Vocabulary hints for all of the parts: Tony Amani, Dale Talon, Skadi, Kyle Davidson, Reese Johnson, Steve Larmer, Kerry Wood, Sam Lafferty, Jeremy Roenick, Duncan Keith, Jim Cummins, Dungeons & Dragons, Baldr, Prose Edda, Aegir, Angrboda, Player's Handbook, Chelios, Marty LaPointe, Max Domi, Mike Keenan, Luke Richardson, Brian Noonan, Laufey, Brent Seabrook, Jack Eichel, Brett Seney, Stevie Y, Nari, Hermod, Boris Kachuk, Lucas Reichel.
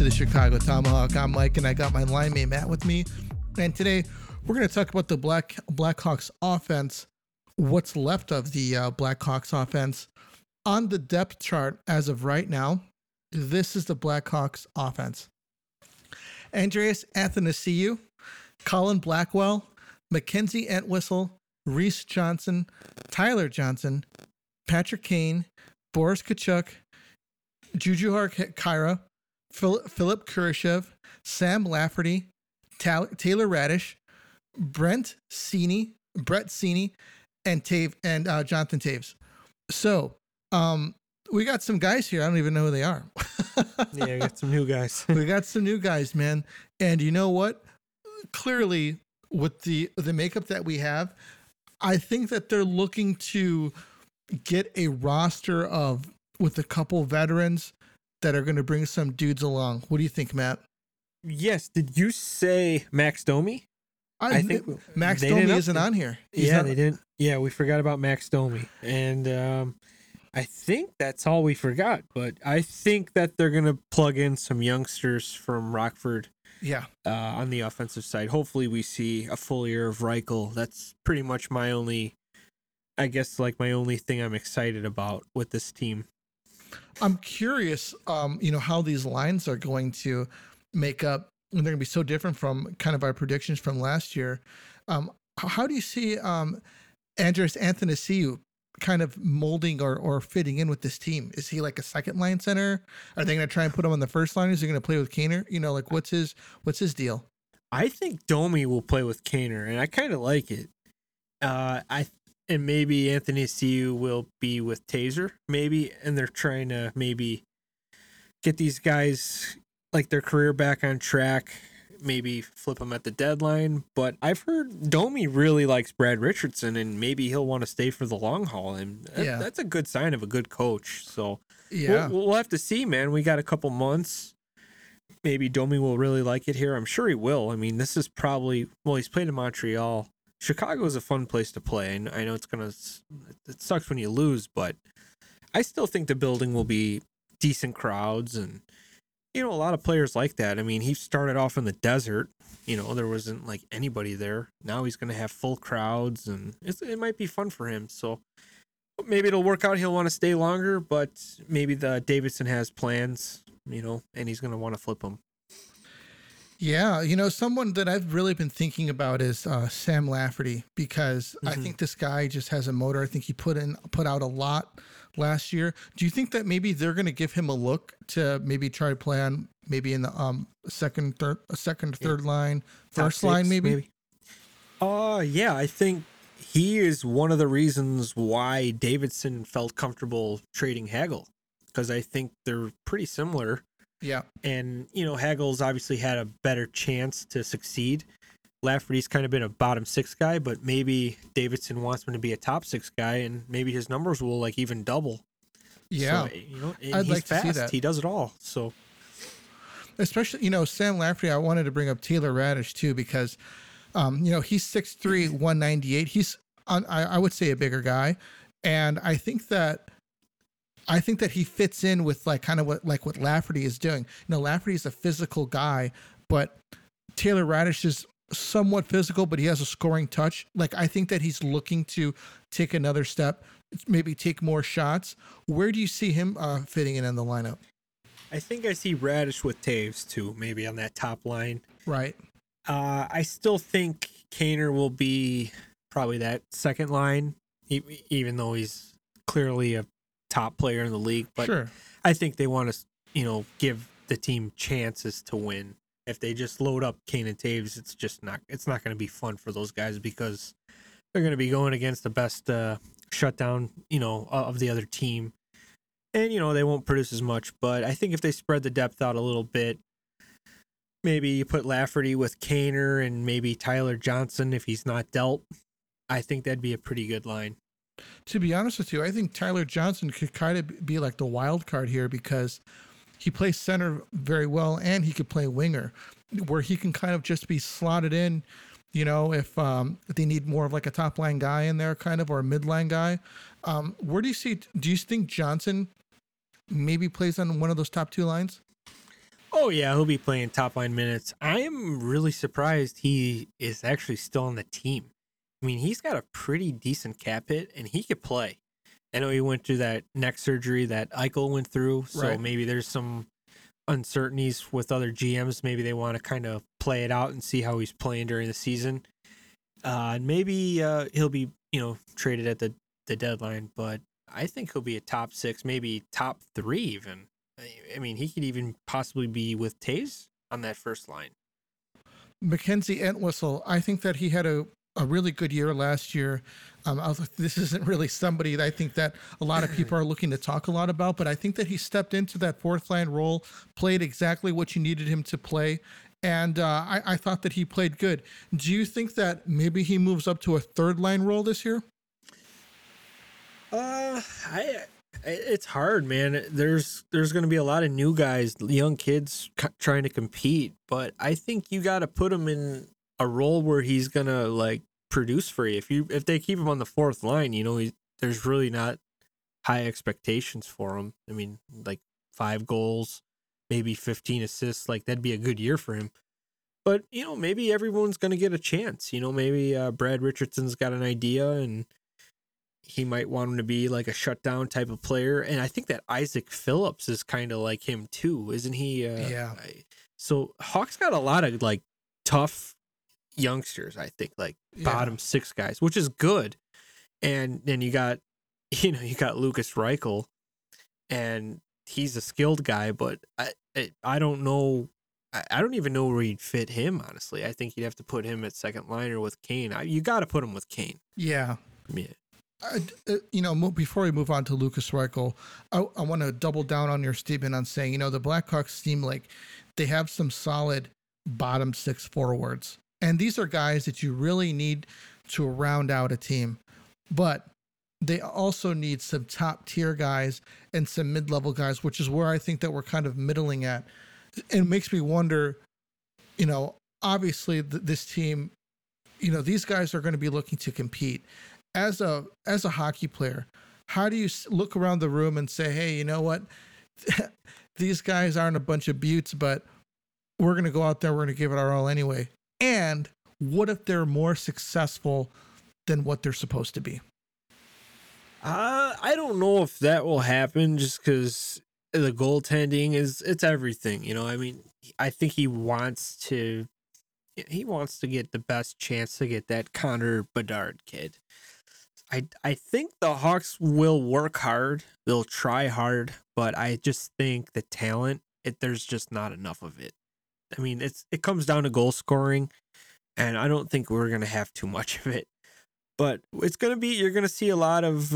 to the Chicago Tomahawk. I'm Mike, and I got my line mate Matt with me. And today we're going to talk about the Blackhawks offense, what's left of the Blackhawks offense. On the depth chart as of right now, this is the Blackhawks offense. Andreas Athanasiu, Colin Blackwell, Mackenzie Entwistle, Reese Johnson, Tyler Johnson, Patrick Kane, Boris Kachuk, Juju Harkira, Philipp Kurashev, Sam Lafferty, Taylor Raddysh, Brett Seney, and Jonathan Toews. So we got some guys here. I don't even know who they are. Yeah, we got some new guys. We got some new guys, man. And you know what? Clearly, with the makeup that we have, I think that they're looking to get a roster with a couple veterans that are going to bring some dudes along. What do you think, Matt? Yes. Did you say Max Domi? I think Max Domi isn't on here. Yeah, they didn't. Yeah, we forgot about Max Domi. And I think that's all we forgot. But I think that they're going to plug in some youngsters from Rockford. Yeah. On the offensive side. Hopefully we see a full year of Reichel. That's pretty much my only thing I'm excited about with this team. I'm curious, how these lines are going to make up, and they're going to be so different from kind of our predictions from last year. How do you see Andreas Athanasiou kind of molding or fitting in with this team? Is he like a second line center? Are they going to try and put him on the first line? Is he going to play with Kaner? What's his deal? I think Domi will play with Kaner, and I kind of like it. And maybe Athanasiu will be with Taser, maybe. And they're trying to maybe get these guys, like, their career back on track, maybe flip them at the deadline. But I've heard Domi really likes Brad Richardson, and maybe he'll want to stay for the long haul. And that's a good sign of a good coach. So yeah, we'll have to see, man. We got a couple months. Maybe Domi will really like it here. I'm sure he will. I mean, this is probably, well, he's played in Montreal. Chicago is a fun place to play, and I know it sucks when you lose, but I still think the building will be decent crowds, and a lot of players like that. I mean, he started off in the desert, there wasn't like anybody there. Now he's going to have full crowds, and it might be fun for him. So maybe it'll work out. He'll want to stay longer, but maybe the Davidson has plans, and he's going to want to flip him. Yeah, someone that I've really been thinking about is Sam Lafferty, because I think this guy just has a motor. I think he put out a lot last year. Do you think that maybe they're going to give him a look to maybe try to play on maybe in the second, third line, first line maybe? Yeah, I think he is one of the reasons why Davidson felt comfortable trading Hagel, because I think they're pretty similar. Yeah. And, Hagel's obviously had a better chance to succeed. Lafferty's kind of been a bottom six guy, but maybe Davidson wants him to be a top six guy, and maybe his numbers will like even double. Yeah. So, I'd like to see that. He does it all. So, especially, Sam Lafferty, I wanted to bring up Taylor Raddysh too, because, he's 6'3", 198. He's, I would say, a bigger guy. And I think that he fits in with like kind of what Lafferty is doing. Lafferty is a physical guy, but Taylor Raddysh is somewhat physical, but he has a scoring touch. Like, I think that he's looking to take another step, maybe take more shots. Where do you see him fitting in the lineup? I think I see Raddysh with Toews too, maybe on that top line. Right. I still think Kaner will be probably that second line, even though he's clearly a top player in the league, but sure. I think they want to, give the team chances to win. If they just load up Kane and Toews, it's not going to be fun for those guys, because they're going to be going against the best shutdown, of the other team. And, they won't produce as much, but I think if they spread the depth out a little bit, maybe you put Lafferty with Kaner and maybe Tyler Johnson, if he's not dealt, I think that'd be a pretty good line. To be honest with you, I think Tyler Johnson could kind of be like the wild card here, because he plays center very well, and he could play winger, where he can kind of just be slotted in, if they need more of like a top line guy in there, kind of, or a mid line guy. Where do you think Johnson maybe plays on one of those top two lines? Oh, yeah, he'll be playing top-line minutes. I am really surprised he is actually still on the team. I mean, he's got a pretty decent cap hit, and he could play. I know he went through that neck surgery that Eichel went through, so maybe there's some uncertainties with other GMs. Maybe they want to kind of play it out and see how he's playing during the season. Maybe he'll be, traded at the deadline, but I think he'll be a top six, maybe top three even. I mean, he could even possibly be with Toews on that first line. Mackenzie Entwistle, I think that he had a really good year last year. I was like, this isn't really somebody that I think that a lot of people are looking to talk a lot about, but I think that he stepped into that fourth line role, played exactly what you needed him to play, and I thought that he played good. Do you think that maybe he moves up to a third line role this year? It's hard, man. There's going to be a lot of new guys, young kids trying to compete, but I think you got to put him in a role where he's going to like produce for you. If they keep him on the fourth line, there's really not high expectations for him. I mean, like 5 goals, maybe 15 assists, like that'd be a good year for him. But, maybe everyone's going to get a chance. Maybe Brad Richardson's got an idea and he might want him to be like a shutdown type of player. And I think that Isaac Phillips is kind of like him too, isn't he? Yeah. So Hawks got a lot of like tough youngsters, I think, like bottom 6 guys, which is good. And then you got Lucas Reichel, and he's a skilled guy, but I don't know. I don't even know where he'd fit him, honestly. I think you'd have to put him at second liner with Kane. You got to put him with Kane. Yeah. Yeah. Before we move on to Lucas Reichel, I want to double down on your statement on saying, the Blackhawks seem like they have some solid bottom 6 forwards. And these are guys that you really need to round out a team. But they also need some top tier guys and some mid-level guys, which is where I think that we're kind of middling at. And it makes me wonder, obviously this team, these guys are going to be looking to compete. As a hockey player, how do you look around the room and say, hey, you know what? These guys aren't a bunch of beauts, but we're going to go out there. We're going to give it our all anyway. And what if they're more successful than what they're supposed to be? I don't know if that will happen just because the goaltending it's everything. I mean, I think he wants to get the best chance to get that Connor Bedard kid. I think the Hawks will work hard. They'll try hard, but I just think the talent, there's just not enough of it. I mean, it comes down to goal scoring, and I don't think we're going to have too much of it. But you're going to see a lot of,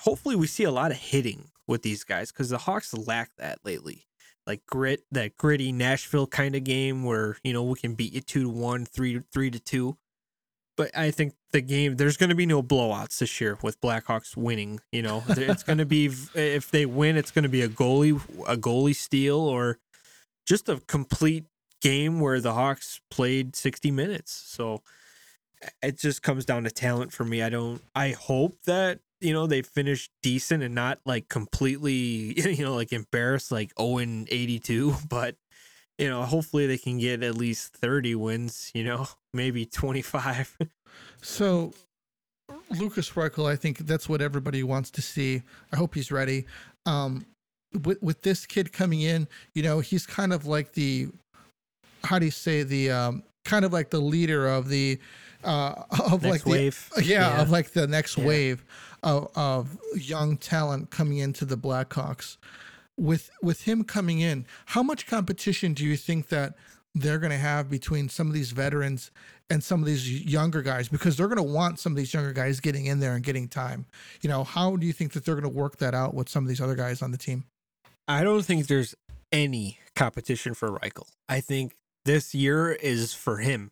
hopefully we see a lot of hitting with these guys because the Hawks lack that lately. Like grit, that gritty Nashville kind of game where, we can beat you 2-1, 3-2. But I think there's going to be no blowouts this year with Blackhawks winning. It's going to be, if they win, it's going to be a goalie steal or just a complete game where the Hawks played 60 minutes. So it just comes down to talent for me. I hope that, they finish decent and not like completely, like embarrassed, like 0-82, but hopefully they can get at least 30 wins, maybe 25. So Lucas Reichel, I think that's what everybody wants to see. I hope he's ready. With this kid coming in, he's kind of like the leader of the wave. Of like the next wave of young talent coming into the Blackhawks. With him coming in, how much competition do you think that they're going to have between some of these veterans and some of these younger guys? Because they're going to want some of these younger guys getting in there and getting time. How do you think that they're going to work that out with some of these other guys on the team? I don't think there's any competition for Reichel. I think this year is for him.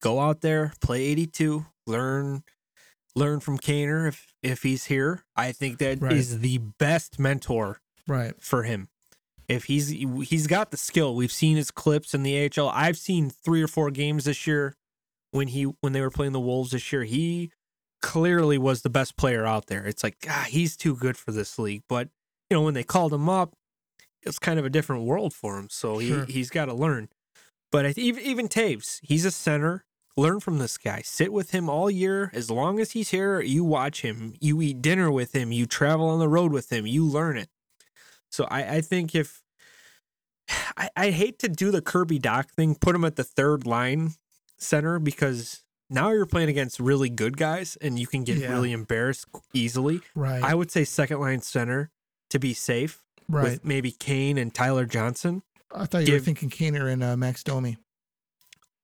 Go out there, play 82, learn from Kaner if he's here. I think that is the best mentor. Right. For him. If he's got the skill, we've seen his clips in the AHL. I've seen 3 or 4 games this year when they were playing the Wolves this year. He clearly was the best player out there. It's like, he's too good for this league. But, when they called him up, it's kind of a different world for him. So he's got to learn. But even Toews, he's a center. Learn from this guy. Sit with him all year. As long as he's here, you watch him. You eat dinner with him. You travel on the road with him. You learn it. So I think if... I hate to do the Kirby Doc thing, put him at the third line center, because now you're playing against really good guys and you can get really embarrassed easily. Right. I would say second line center to be safe. Right. With maybe Kane and Tyler Johnson. I thought you were thinking Kaner and Max Domi.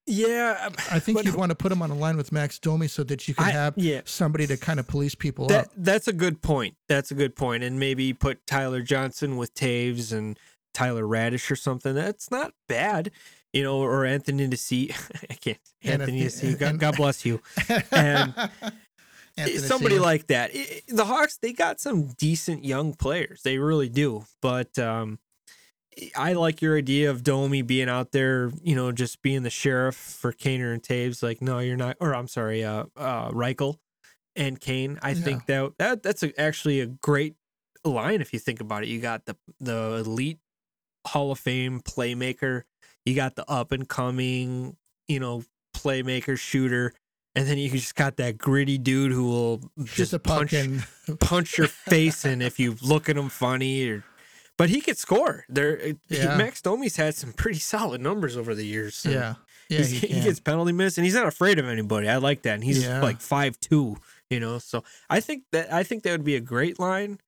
Yeah. I think you'd want to put him on a line with Max Domi so that you can have somebody to kind of police people up. That's a good point. And maybe put Tyler Johnson with Toews and Tyler Raddysh or something. That's not bad. You know, or Anthony Sioux. I can't. Anthony Sioux. God bless you. And somebody like that. The Hawks, they got some decent young players. They really do. But I like your idea of Domi being out there, you know, just being the sheriff for Kaner and Toews. Like, no, you're not. Or I'm sorry, Reichel and Kane. I think that's actually a great line if you think about it. You got the elite Hall of Fame playmaker. You got the up and coming, you know, playmaker shooter. And then you just got that gritty dude who will just punch your face in if you look at him funny or. But he could score. Max Domi's had some pretty solid numbers over the years. So he gets penalty minutes, and he's not afraid of anybody. I like that, and he's like 5'2", you know. So I think that would be a great line,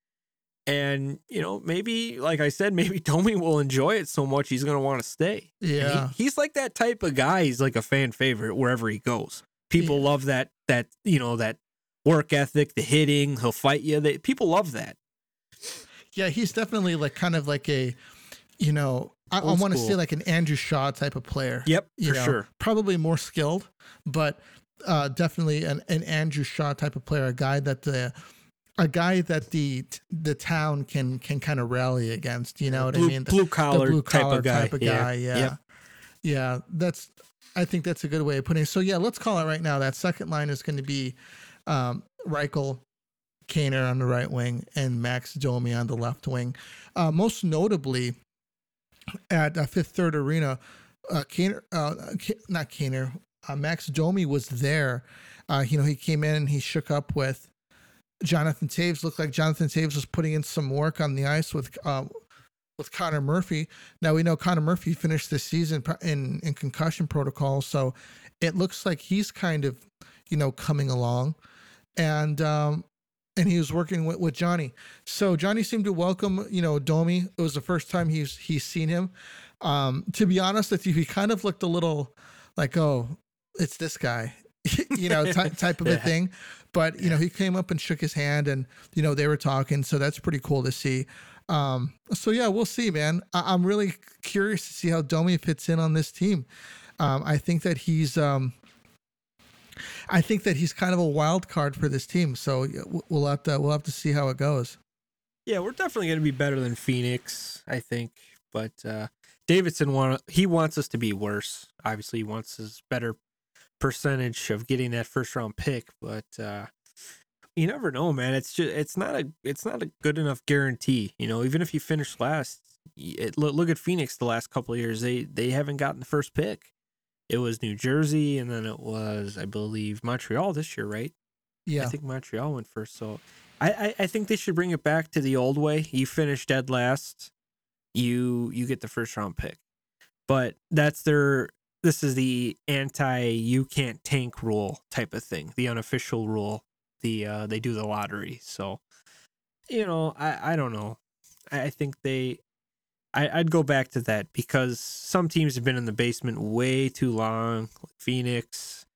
and you know, maybe like I said, maybe Domi will enjoy it so much he's going to want to stay. Yeah, he's like that type of guy. He's like a fan favorite wherever he goes. People love that you know, that work ethic, the hitting. He'll fight you. People love that. Yeah, he's definitely like kind of like a, you know, I want to say like an Andrew Shaw type of player. Yep, sure. Probably more skilled, but definitely an Andrew Shaw type of player, a guy that the town can kind of rally against. You know what I mean? The blue collar type of guy. Yeah, I think that's a good way of putting it. So yeah, let's call it right now. That second line is going to be Reichel, Kaner on the right wing, and Max Domi on the left wing. Most notably, at Fifth Third Arena, Max Domi was there. You know, he came in and he shook up with Jonathan Toews. Looked like Jonathan Toews was putting in some work on the ice with Connor Murphy. Now, we know Connor Murphy finished this season in concussion protocol, so it looks like he's kind of, you know, coming along. And he was working with Johnny. So Johnny seemed to welcome, you know, Domi. It was the first time he's seen him. To be honest with you, he kind of looked a little like, oh, it's this guy, you know, type of a thing. But, you know, he came up and shook his hand and, you know, they were talking. So that's pretty cool to see. So, yeah, we'll see, man. I'm really curious to see how Domi fits in on this team. I think that he's kind of a wild card for this team, so we'll have to see how it goes. Yeah, we're definitely going to be better than Phoenix, I think. But Davidson wants us to be worse. Obviously, he wants his better percentage of getting that first round pick. But you never know, man. It's just it's not a good enough guarantee. You know, even if you finish last, look at Phoenix the last couple of years. They haven't gotten the first pick. It was New Jersey, and then it was, I believe, Montreal this year, right? Yeah. I think Montreal went first. So I think they should bring it back to the old way. You finish dead last, you get the first round pick. But this is the you can't tank rule type of thing, the unofficial rule. They do the lottery. So, you know, I don't know. I think I'd go back to that, because some teams have been in the basement way too long. Phoenix,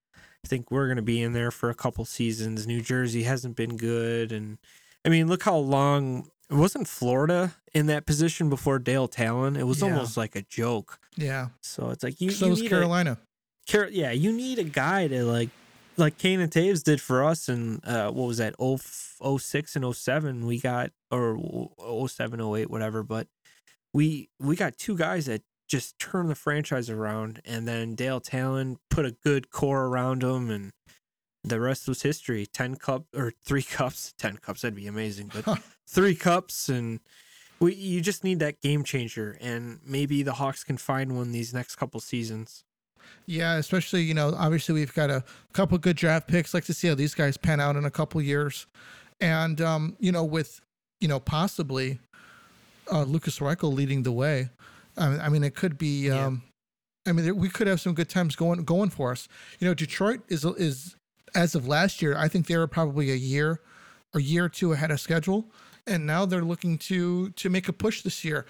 I think we're going to be in there for a couple seasons. New Jersey hasn't been good. And, I mean, look how long... Wasn't Florida in that position before Dale Talon? It was almost like a joke. Yeah. So it's like... So was Carolina. You need a guy to, like Kane and Toews did for us in, what was that, 06 and 07 we got... Or 07, 08, whatever, but... We got two guys that just turned the franchise around, and then Dale Talon put a good core around him, and the rest was history. 10 cups or 3 cups, 10 cups, that'd be amazing, but 3 cups, and You just need that game changer, and maybe the Hawks can find one these next couple seasons. Yeah, especially, you know, obviously we've got a couple good draft picks. Like to see how these guys pan out in a couple years. And, you know, with, you know, possibly Lucas Reichel leading the way. I mean, it could be, I mean, we could have some good times going for us. You know, Detroit is as of last year, I think they were probably a year or two ahead of schedule. And now they're looking to make a push this year.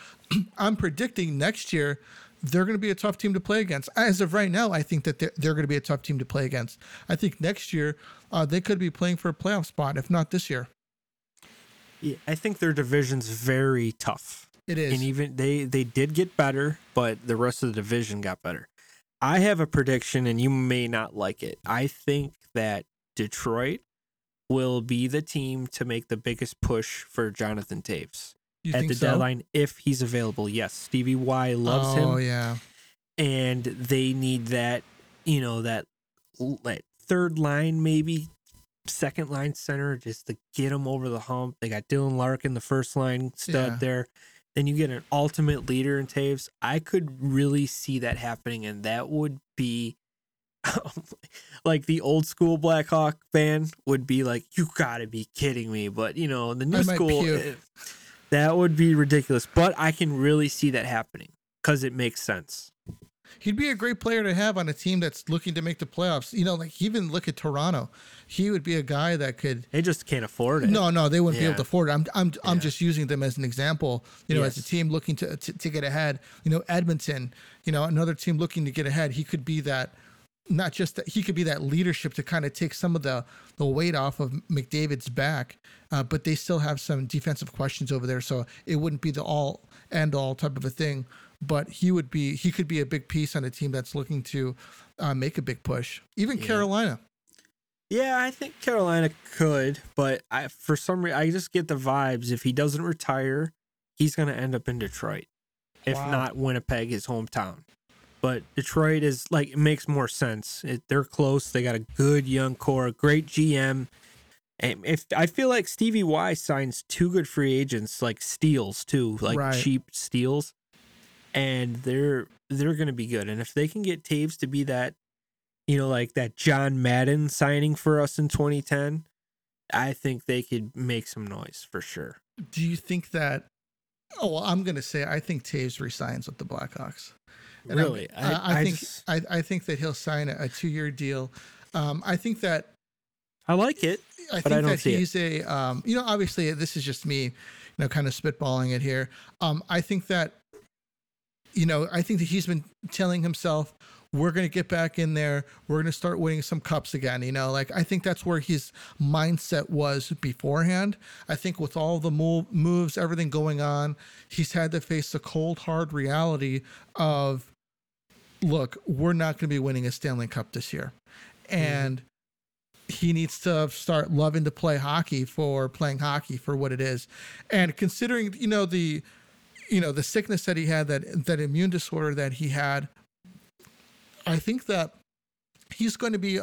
I'm predicting next year they're going to be a tough team to play against. As of right now, I think that they're going to be a tough team to play against. I think next year they could be playing for a playoff spot, if not this year. Yeah, I think their division's very tough. It is. And even they did get better, but the rest of the division got better. I have a prediction, and you may not like it. I think that Detroit will be the team to make the biggest push for Jonathan Toews. Deadline, if he's available. Yes, Stevie Y loves him. Oh, yeah. And they need that, you know, that third line, maybe second line center, just to get him over the hump. They got Dylan Larkin, the first line stud there. Then you get an ultimate leader in Toews. I could really see that happening, and that would be like the old school Blackhawk fan would be like, you gotta be kidding me. But, you know, the new school... That would be ridiculous, but I can really see that happening because it makes sense. He'd be a great player to have on a team that's looking to make the playoffs. You know, like even look at Toronto. He would be a guy that could... They just can't afford it. No, they wouldn't be able to afford it. I'm just using them as an example, you know, as a team looking to get ahead. You know, Edmonton, you know, another team looking to get ahead. He could be that... Not just that, he could be that leadership to kind of take some of the weight off of McDavid's back, but they still have some defensive questions over there, so it wouldn't be the all and all type of a thing. But he could be a big piece on a team that's looking to make a big push. Even Carolina. Yeah, I think Carolina could, but for some reason I just get the vibes if he doesn't retire, he's going to end up in Detroit, if not Winnipeg, his hometown. But Detroit is like, it makes more sense. They're close. They got a good young core, great GM. And if I feel like Stevie Y signs two good free agents, like steals too, like cheap steals, and they're going to be good. And if they can get Toews to be that, you know, like that John Madden signing for us in 2010, I think they could make some noise for sure. Do you think that? Oh, well, I'm going to say I think Toews resigns with the Blackhawks. And really? I think that he'll sign a 2-year deal. I think that I like it. I think that he's a you know, obviously this is just me, you know, kind of spitballing it here. I think that, you know, I think that he's been telling himself, we're going to get back in there. We're going to start winning some cups again. You know, like I think that's where his mindset was beforehand. I think with all the moves, everything going on, he's had to face the cold, hard reality of, look, we're not going to be winning a Stanley Cup this year. And he needs to start loving to play hockey for what it is. And considering, you know, the sickness that he had, that immune disorder that he had, I think that he's going to be,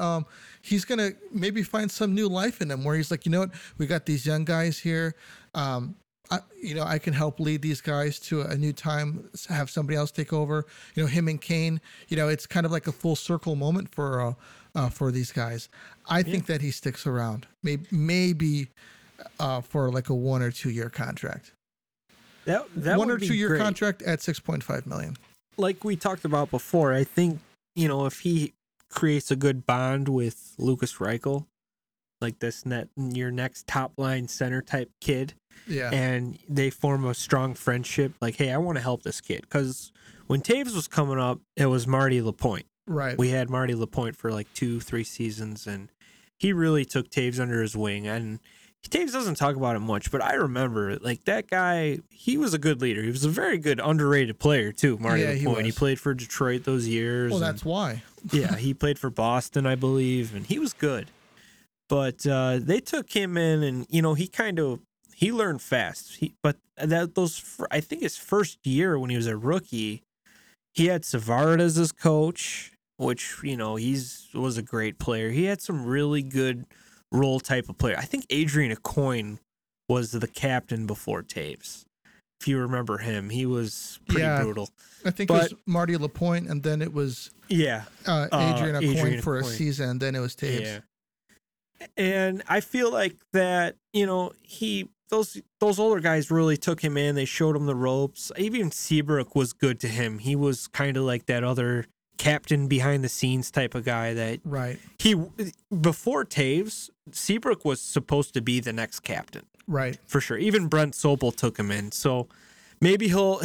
he's going to maybe find some new life in him where he's like, you know what, we got these young guys here. You know, I can help lead these guys to a new time, have somebody else take over, you know, him and Kane, you know, it's kind of like a full circle moment for these guys. I think that he sticks around maybe for like a 1 or 2 year contract. That 1 or 2 year great. Contract at $6.5 million. Like we talked about before, I think, you know, if he creates a good bond with Lucas Reichel, like your next top line center type kid, and they form a strong friendship, like, hey, I want to help this kid. Because when Toews was coming up, it was Marty LaPointe. Right. We had Marty LaPointe for like 2-3 seasons, and he really took Toews under his wing. And Toews doesn't talk about it much, but I remember, like, that guy, he was a good leader. He was a very good, underrated player, too, Marty LaPointe. He played for Detroit those years. Well, that's why. Yeah, he played for Boston, I believe, and he was good. But they took him in, and, you know, he learned fast. I think his first year when he was a rookie, he had Savard as his coach, which, you know, was a great player. He had some really good role type of player. I think Adrian Acoin was the captain before Toews. if you remember him. He was pretty brutal. I think it was Marty LaPointe, and then it was Adrian Acoin for a season, and then it was Taves. Yeah. And I feel like that, you know, those older guys really took him in. They showed him the ropes. Even Seabrook was good to him. He was kind of like that other captain behind the scenes type of guy that before Taves, Seabrook was supposed to be the next captain. Right. For sure. Even Brent Seabrook took him in. So maybe he'll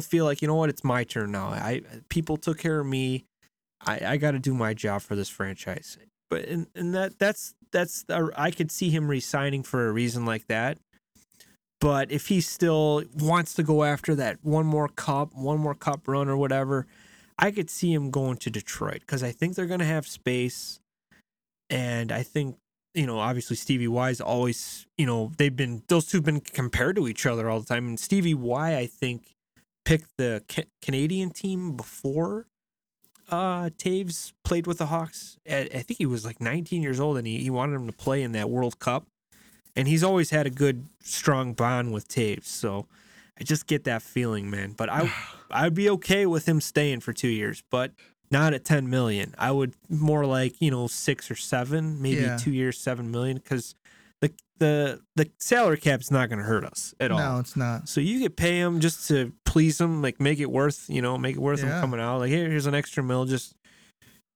feel like, you know what, it's my turn now. People took care of me. I got to do my job for this franchise. But and I could see him re-signing for a reason like that. But if he still wants to go after that one more cup run or whatever, I could see him going to Detroit because I think they're going to have space. And I think, you know, obviously Stevie Y's always, you know, those two have been compared to each other all the time. And Stevie Y, I think, picked the Canadian team before Taves played with the Hawks. I think he was like 19 years old, and he wanted him to play in that World Cup. And he's always had a good, strong bond with Taves. So I just get that feeling, man. But I'd be okay with him staying for 2 years, but not at $10 million. I would more like, you know, 6 or 7, maybe 2 years, $7 million, because the salary cap's not going to hurt us at all. No, it's not. So you could pay him just to please him, like make it worth him coming out. Like, here's an extra $1 million, just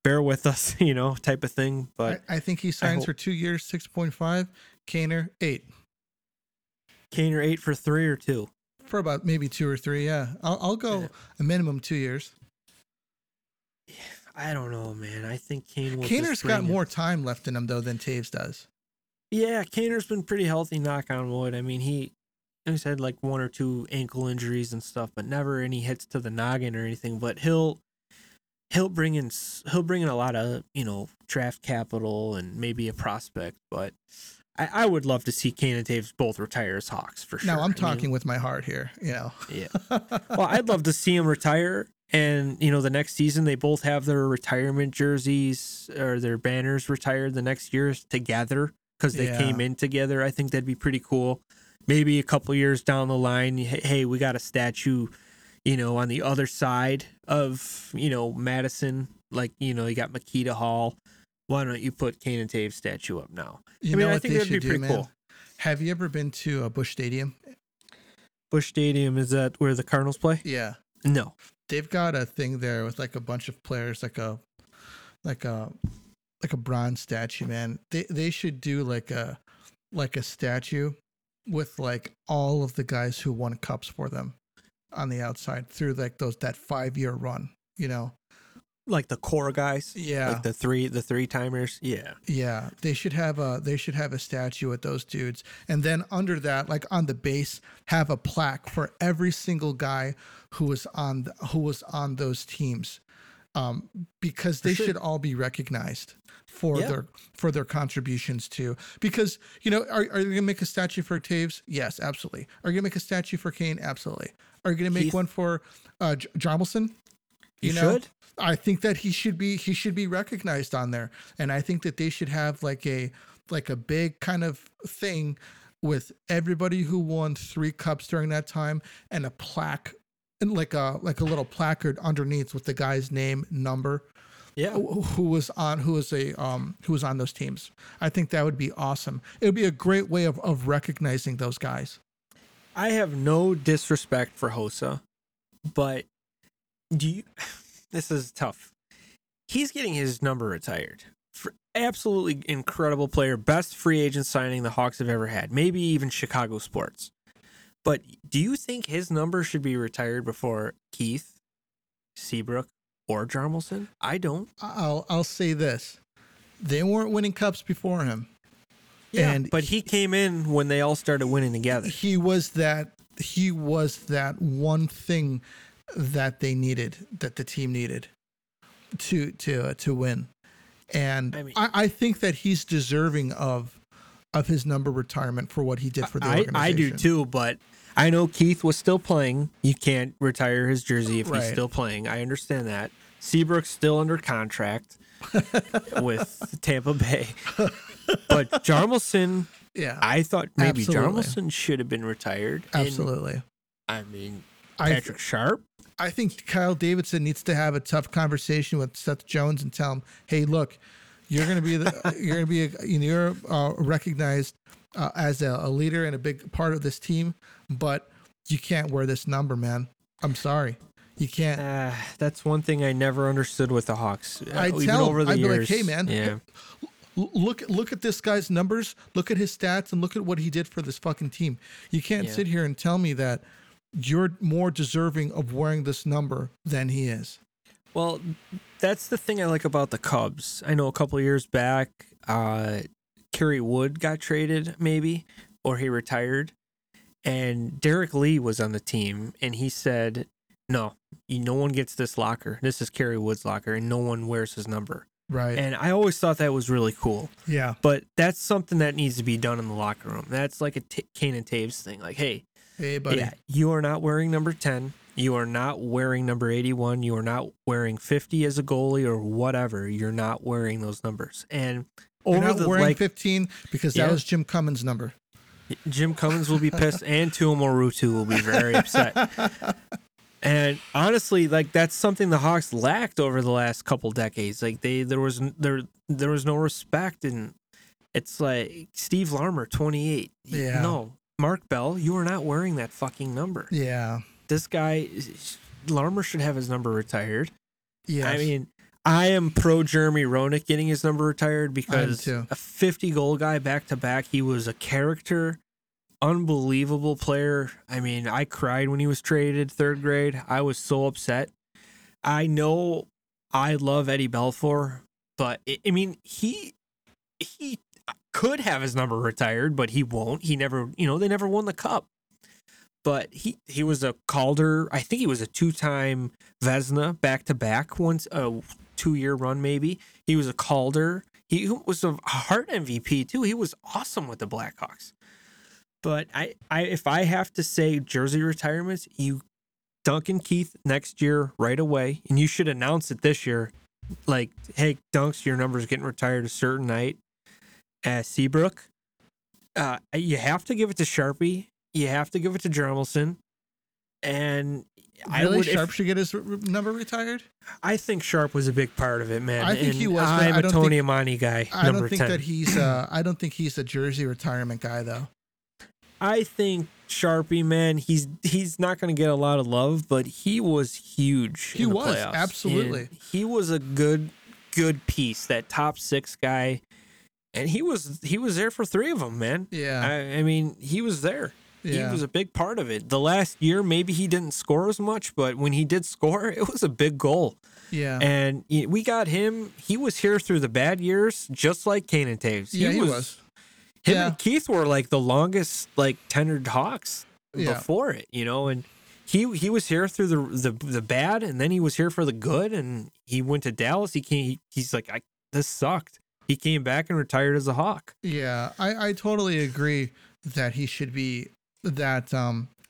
bear with us, you know, type of thing. But I think he signs for 2 years, 6.5, Kaner 8. Kaner 8 for 3 or 2. For about maybe 2 or 3, yeah. I'll go a minimum 2 years. Yeah, I don't know, man. I think Kaner's got more time left in him though than Taves does. Yeah, Kaner's been pretty healthy, knock on wood. I mean, he's had like 1 or 2 ankle injuries and stuff, but never any hits to the noggin or anything. But he'll bring in a lot of, you know, draft capital and maybe a prospect. But I would love to see Kane and Taves both retire as Hawks for sure. No, I'm talking with my heart here, you know. Yeah. Well, I'd love to see him retire, and you know, the next season they both have their retirement jerseys or their banners retired the next year together. Because they came in together. I think that'd be pretty cool. Maybe a couple years down the line, hey, we got a statue, you know, on the other side of, you know, Madison. Like, you know, you got Makita Hall. Why don't you put Kane and Taves statue up now? I think that'd be pretty cool. Have you ever been to Busch Stadium? Busch Stadium, is that where the Cardinals play? Yeah. No. They've got a thing there with like a bunch of players, like a bronze statue, man. They should do like a statue with like all of the guys who won cups for them on the outside through like that 5-year run, you know, like the core guys. Yeah, like the three timers. Yeah, yeah. They should have a statue with those dudes, and then under that, like on the base, have a plaque for every single guy who was on those teams. Because they should all be recognized for their contributions too. Because, you know, are you gonna make a statue for Taves? Yes, absolutely. Are you gonna make a statue for Kane? Absolutely. Are you gonna make one for Jarmelson? You know, should. I think that he should be recognized on there, and I think that they should have like a big kind of thing with everybody who won 3 cups during that time and a plaque. And like a little placard underneath with the guy's name, number, who was on those teams. I think that would be awesome. It would be a great way of recognizing those guys. I have no disrespect for Hossa, but this is tough. He's getting his number retired. For absolutely incredible player, best free agent signing the Hawks have ever had, maybe even Chicago sports. But do you think his number should be retired before Keith, Seabrook, or Jarmelson? I don't. I'll say this. They weren't winning cups before him. Yeah, and but he came in when they all started winning together. He was that one thing that they needed, that the team needed to win. And I mean, I think that he's deserving of his number retirement for what he did for the organization. I do too, but I know Keith was still playing. You can't retire his jersey if he's still playing. I understand that. Seabrook's still under contract with Tampa Bay. But Jarmelson, I thought maybe Jarmelson should have been retired. Absolutely. I mean, Patrick Sharp. I think Kyle Davidson needs to have a tough conversation with Seth Jones and tell him, "Hey, look, you're going to be the, you're recognized as a leader and a big part of this team, but you can't wear this number, man. I'm sorry, you can't." That's one thing I never understood with the Hawks. I'd be like, "Hey, man, look at this guy's numbers, look at his stats, and look at what he did for this fucking team. You can't sit here and tell me that." You're more deserving of wearing this number than he is. Well, that's the thing I like about the Cubs. I know a couple of years back, Kerry Wood got traded, maybe, or he retired. And Derek Lee was on the team, and he said, no, no one gets this locker. This is Kerry Wood's locker, and no one wears his number. Right. And I always thought that was really cool. Yeah. But that's something that needs to be done in the locker room. That's like a Kane and Toews thing. Like, hey, buddy. Yeah, you are not wearing number 10. You are not wearing number 81. You are not wearing 50 as a goalie or whatever. You're not wearing those numbers. And over you're not the, wearing 15 because that was Jim Cummins' number. Jim Cummins will be pissed, and Tuomo Ruutu will be very upset. And honestly, like, that's something the Hawks lacked over the last couple decades. Like, there was no respect, and it's like Steve Larmer, 28. Yeah. No. Mark Bell, you are not wearing that fucking number. Yeah. This guy, Larmer, should have his number retired. Yeah. I mean, I am pro Jeremy Roenick getting his number retired because a 50-goal guy back-to-back, he was a character, unbelievable player. I mean, I cried when he was traded third grade. I was so upset. I know I love Eddie Belfour, but, he could have his number retired, but he won't. He never, they never won the cup. But he was a Calder. I think he was a two-time Vezina back-to-back, once a two-year run maybe. He was a Calder. He was a Hart MVP too. He was awesome with the Blackhawks. But if I have to say jersey retirements, you Duncan Keith next year right away, and you should announce it this year. Like, hey, Dunks, your number's getting retired a certain night. Seabrook, you have to give it to Sharpie. You have to give it to Jarmelson. And Sharp should get his number retired? I think Sharp was a big part of it, man. I think he was. I'm a Tony Amani guy. I don't think 10. That he's. I don't think he's a jersey retirement guy, though. I think Sharpie, man, he's not going to get a lot of love, but he was huge. He was playoffs. Absolutely. And he was a good piece. That top six guy. And he was there for three of them, man. Yeah. I mean, he was there. Yeah. He was a big part of it. The last year, maybe he didn't score as much, but when he did score, it was a big goal. Yeah. And we got him. He was here through the bad years, just like Kane and Toews. He was. Him and Keith were like the longest, like, tenured Hawks before it, and he was here through the bad, and then he was here for the good, and he went to Dallas. He's like, this sucked. He came back and retired as a Hawk. Yeah, I totally agree that he should be, that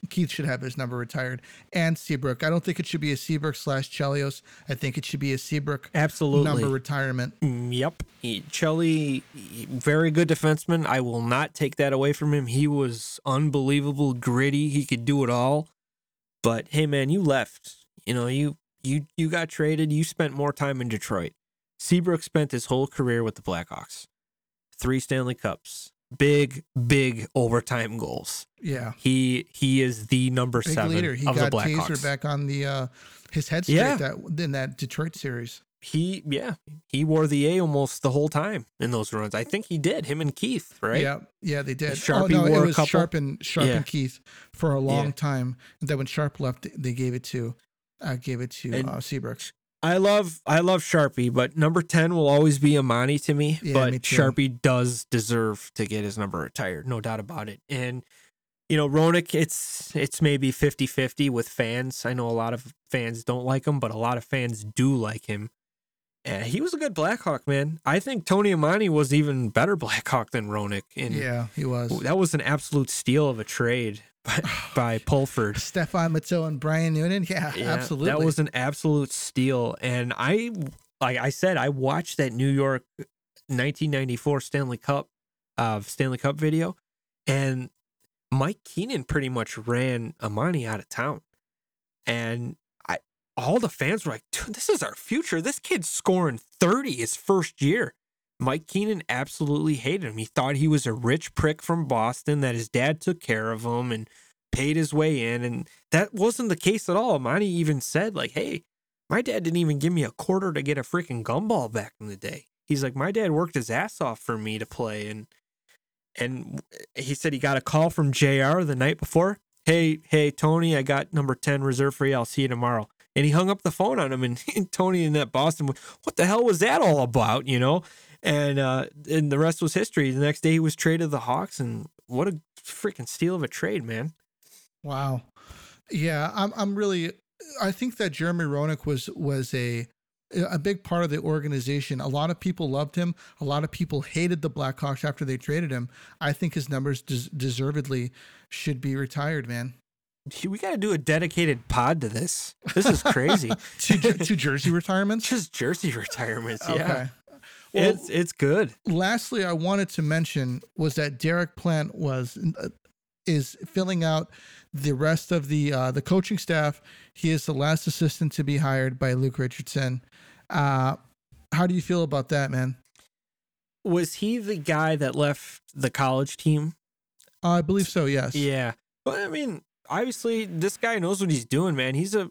Keith should have his number retired, and Seabrook. I don't think it should be a Seabrook / Chelios. I think it should be a Seabrook number retirement. Yep. Chelly, very good defenseman. I will not take that away from him. He was unbelievable, gritty. He could do it all. But, hey, man, you left. You got traded. You spent more time in Detroit. Seabrook spent his whole career with the Blackhawks. 3 Stanley Cups. Big, big overtime goals. Yeah. He is the number big 7 leader. He of got the Blackhawks. Taser back on the his head straight in that Detroit series. He wore the A almost the whole time in those runs. I think he did. Him and Keith, right? Yeah, they did. Wore it was a couple. Sharp and Keith for a long time. And then when Sharp left, they gave it to Seabrook. I love Sharpie, but number 10 will always be Amani to me. Yeah, but me too. Sharpie does deserve to get his number retired, no doubt about it. And Roenick, it's maybe 50-50 with fans. I know a lot of fans don't like him, but a lot of fans do like him. And he was a good Blackhawk, man. I think Tony Amani was even better Blackhawk than Roenick. And yeah, he was. That was an absolute steal of a trade. By Pulford, Stefan Matteau and Brian Noonan, absolutely. That was an absolute steal, and I, like I said, I watched that New York 1994 Stanley Cup video, and Mike Keenan pretty much ran Amani out of town. And all the fans were like, dude, this is our future. This kid's scoring 30 his first year. Mike Keenan absolutely hated him. He thought he was a rich prick from Boston, that his dad took care of him and paid his way in. And that wasn't the case at all. Amani even said, like, hey, my dad didn't even give me a quarter to get a freaking gumball back in the day. He's like, my dad worked his ass off for me to play. And he said he got a call from JR the night before. Hey, Tony, I got number 10 reserved for you. I'll see you tomorrow. And he hung up the phone on him, and Tony in that Boston, what the hell was that all about, you know? And the rest was history. The next day he was traded to the Hawks, and what a freaking steal of a trade, man. Wow. Yeah, I'm really, I think that Jeremy Roenick was a big part of the organization. A lot of people loved him. A lot of people hated the Blackhawks after they traded him. I think his numbers deservedly should be retired, man. We got to do a dedicated pod to this. This is crazy. Two jersey retirements? Just jersey retirements, yeah. Okay. Well, it's good. Lastly, I wanted to mention was that Derek Plant is filling out the rest of the coaching staff. He is the last assistant to be hired by Luke Richardson. How do you feel about that, man? Was he the guy that left the college team? I believe so, yes. Yeah. But I mean, obviously, this guy knows what he's doing, man. He's a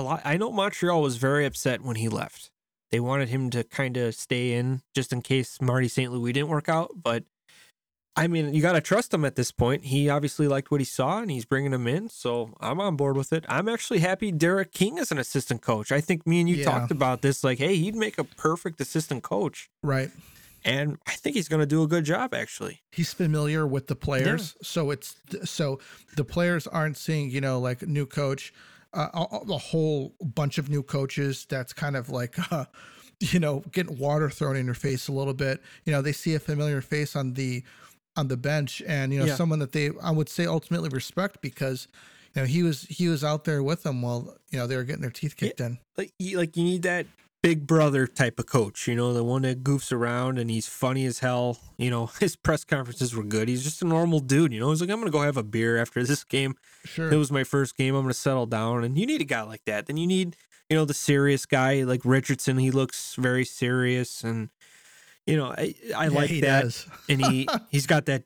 lot. I know Montreal was very upset when he left. They wanted him to kind of stay in just in case Marty St. Louis didn't work out. But I mean, you got to trust him at this point. He obviously liked what he saw, and he's bringing him in. So I'm on board with it. I'm actually happy Derek King is an assistant coach. I think me and you talked about this, like, hey, he'd make a perfect assistant coach. Right. And I think he's going to do a good job, actually. He's familiar with the players. Yeah. So the players aren't seeing, you know, like new coach, a whole bunch of new coaches. That's kind of like, you know, getting water thrown in your face a little bit. You know, they see a familiar face on the bench and, you know, someone that they, I would say, ultimately respect because, you know, he was out there with them while, you know, they were getting their teeth kicked in. Like you need that big brother type of coach, you know, the one that goofs around and he's funny as hell. You know, his press conferences were good. He's just a normal dude, you know. He's like, I'm going to go have a beer after this game. Sure. It was my first game. I'm going to settle down. And you need a guy like that. Then you need, you know, the serious guy like Richardson. He looks very serious. And, you know, I like he that. Does. And he's got that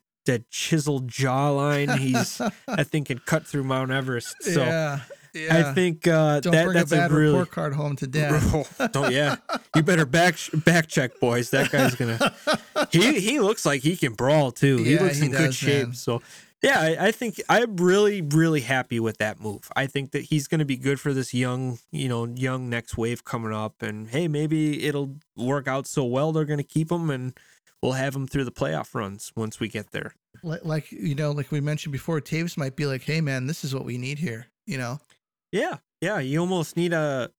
chiseled jawline. He's, I think, could cut through Mount Everest. So. Yeah. Yeah. I think that's a really report card home to dad. You better back check, boys. That guy's gonna. He looks like he can brawl too. He looks in good shape. Man. So yeah, I think I'm really really happy with that move. I think that he's gonna be good for this young next wave coming up. And hey, maybe it'll work out so well they're gonna keep him and we'll have him through the playoff runs once we get there. Like you know, like we mentioned before, Toews might be like, hey man, this is what we need here. You know. Yeah, you almost need a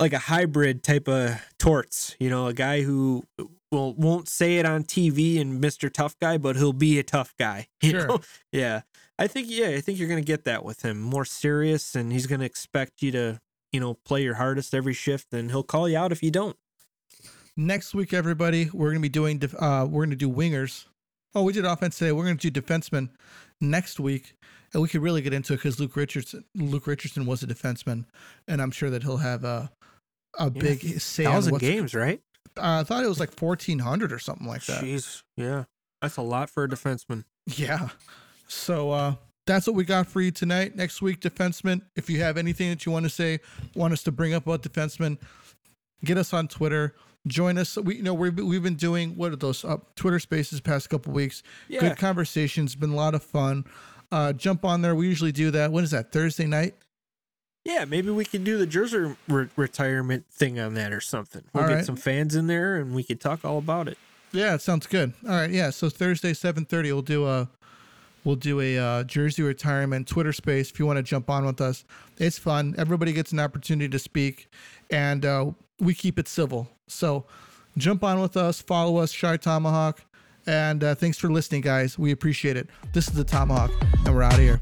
hybrid type of Torts, you know, a guy who won't say it on TV and Mr. Tough Guy, but he'll be a tough guy. You know? Yeah. I think you're going to get that with him, more serious, and he's going to expect you to, you know, play your hardest every shift, and he'll call you out if you don't. Next week, everybody, we're going to be doing we're going to do wingers. Oh, we did offense today. We're going to do defensemen next week. And we could really get into it because Luke Richardson was a defenseman, and I'm sure that he'll have a big say. 1,000 games, right? I thought it was like 1,400 or something like that. Jeez, yeah, that's a lot for a defenseman. Yeah, so that's what we got for you tonight. Next week, defenseman. If you have anything that you want to say, want us to bring up about defenseman, get us on Twitter. Join us. We've been doing what are those Twitter Spaces the past couple weeks. Yeah. Good conversations. Been a lot of fun. Jump on there. We usually do that. When is that? Thursday night? Yeah, maybe we could do the jersey retirement thing on that or something. We'll get some fans in there, and we could talk all about it. Yeah, it sounds good. All right, yeah. So Thursday, 7:30, we'll do a jersey retirement Twitter space. If you want to jump on with us, it's fun. Everybody gets an opportunity to speak, and we keep it civil. So jump on with us. Follow us, Shy Tomahawk. And thanks for listening, guys. We appreciate it. This is the Tomahawk, and we're out of here.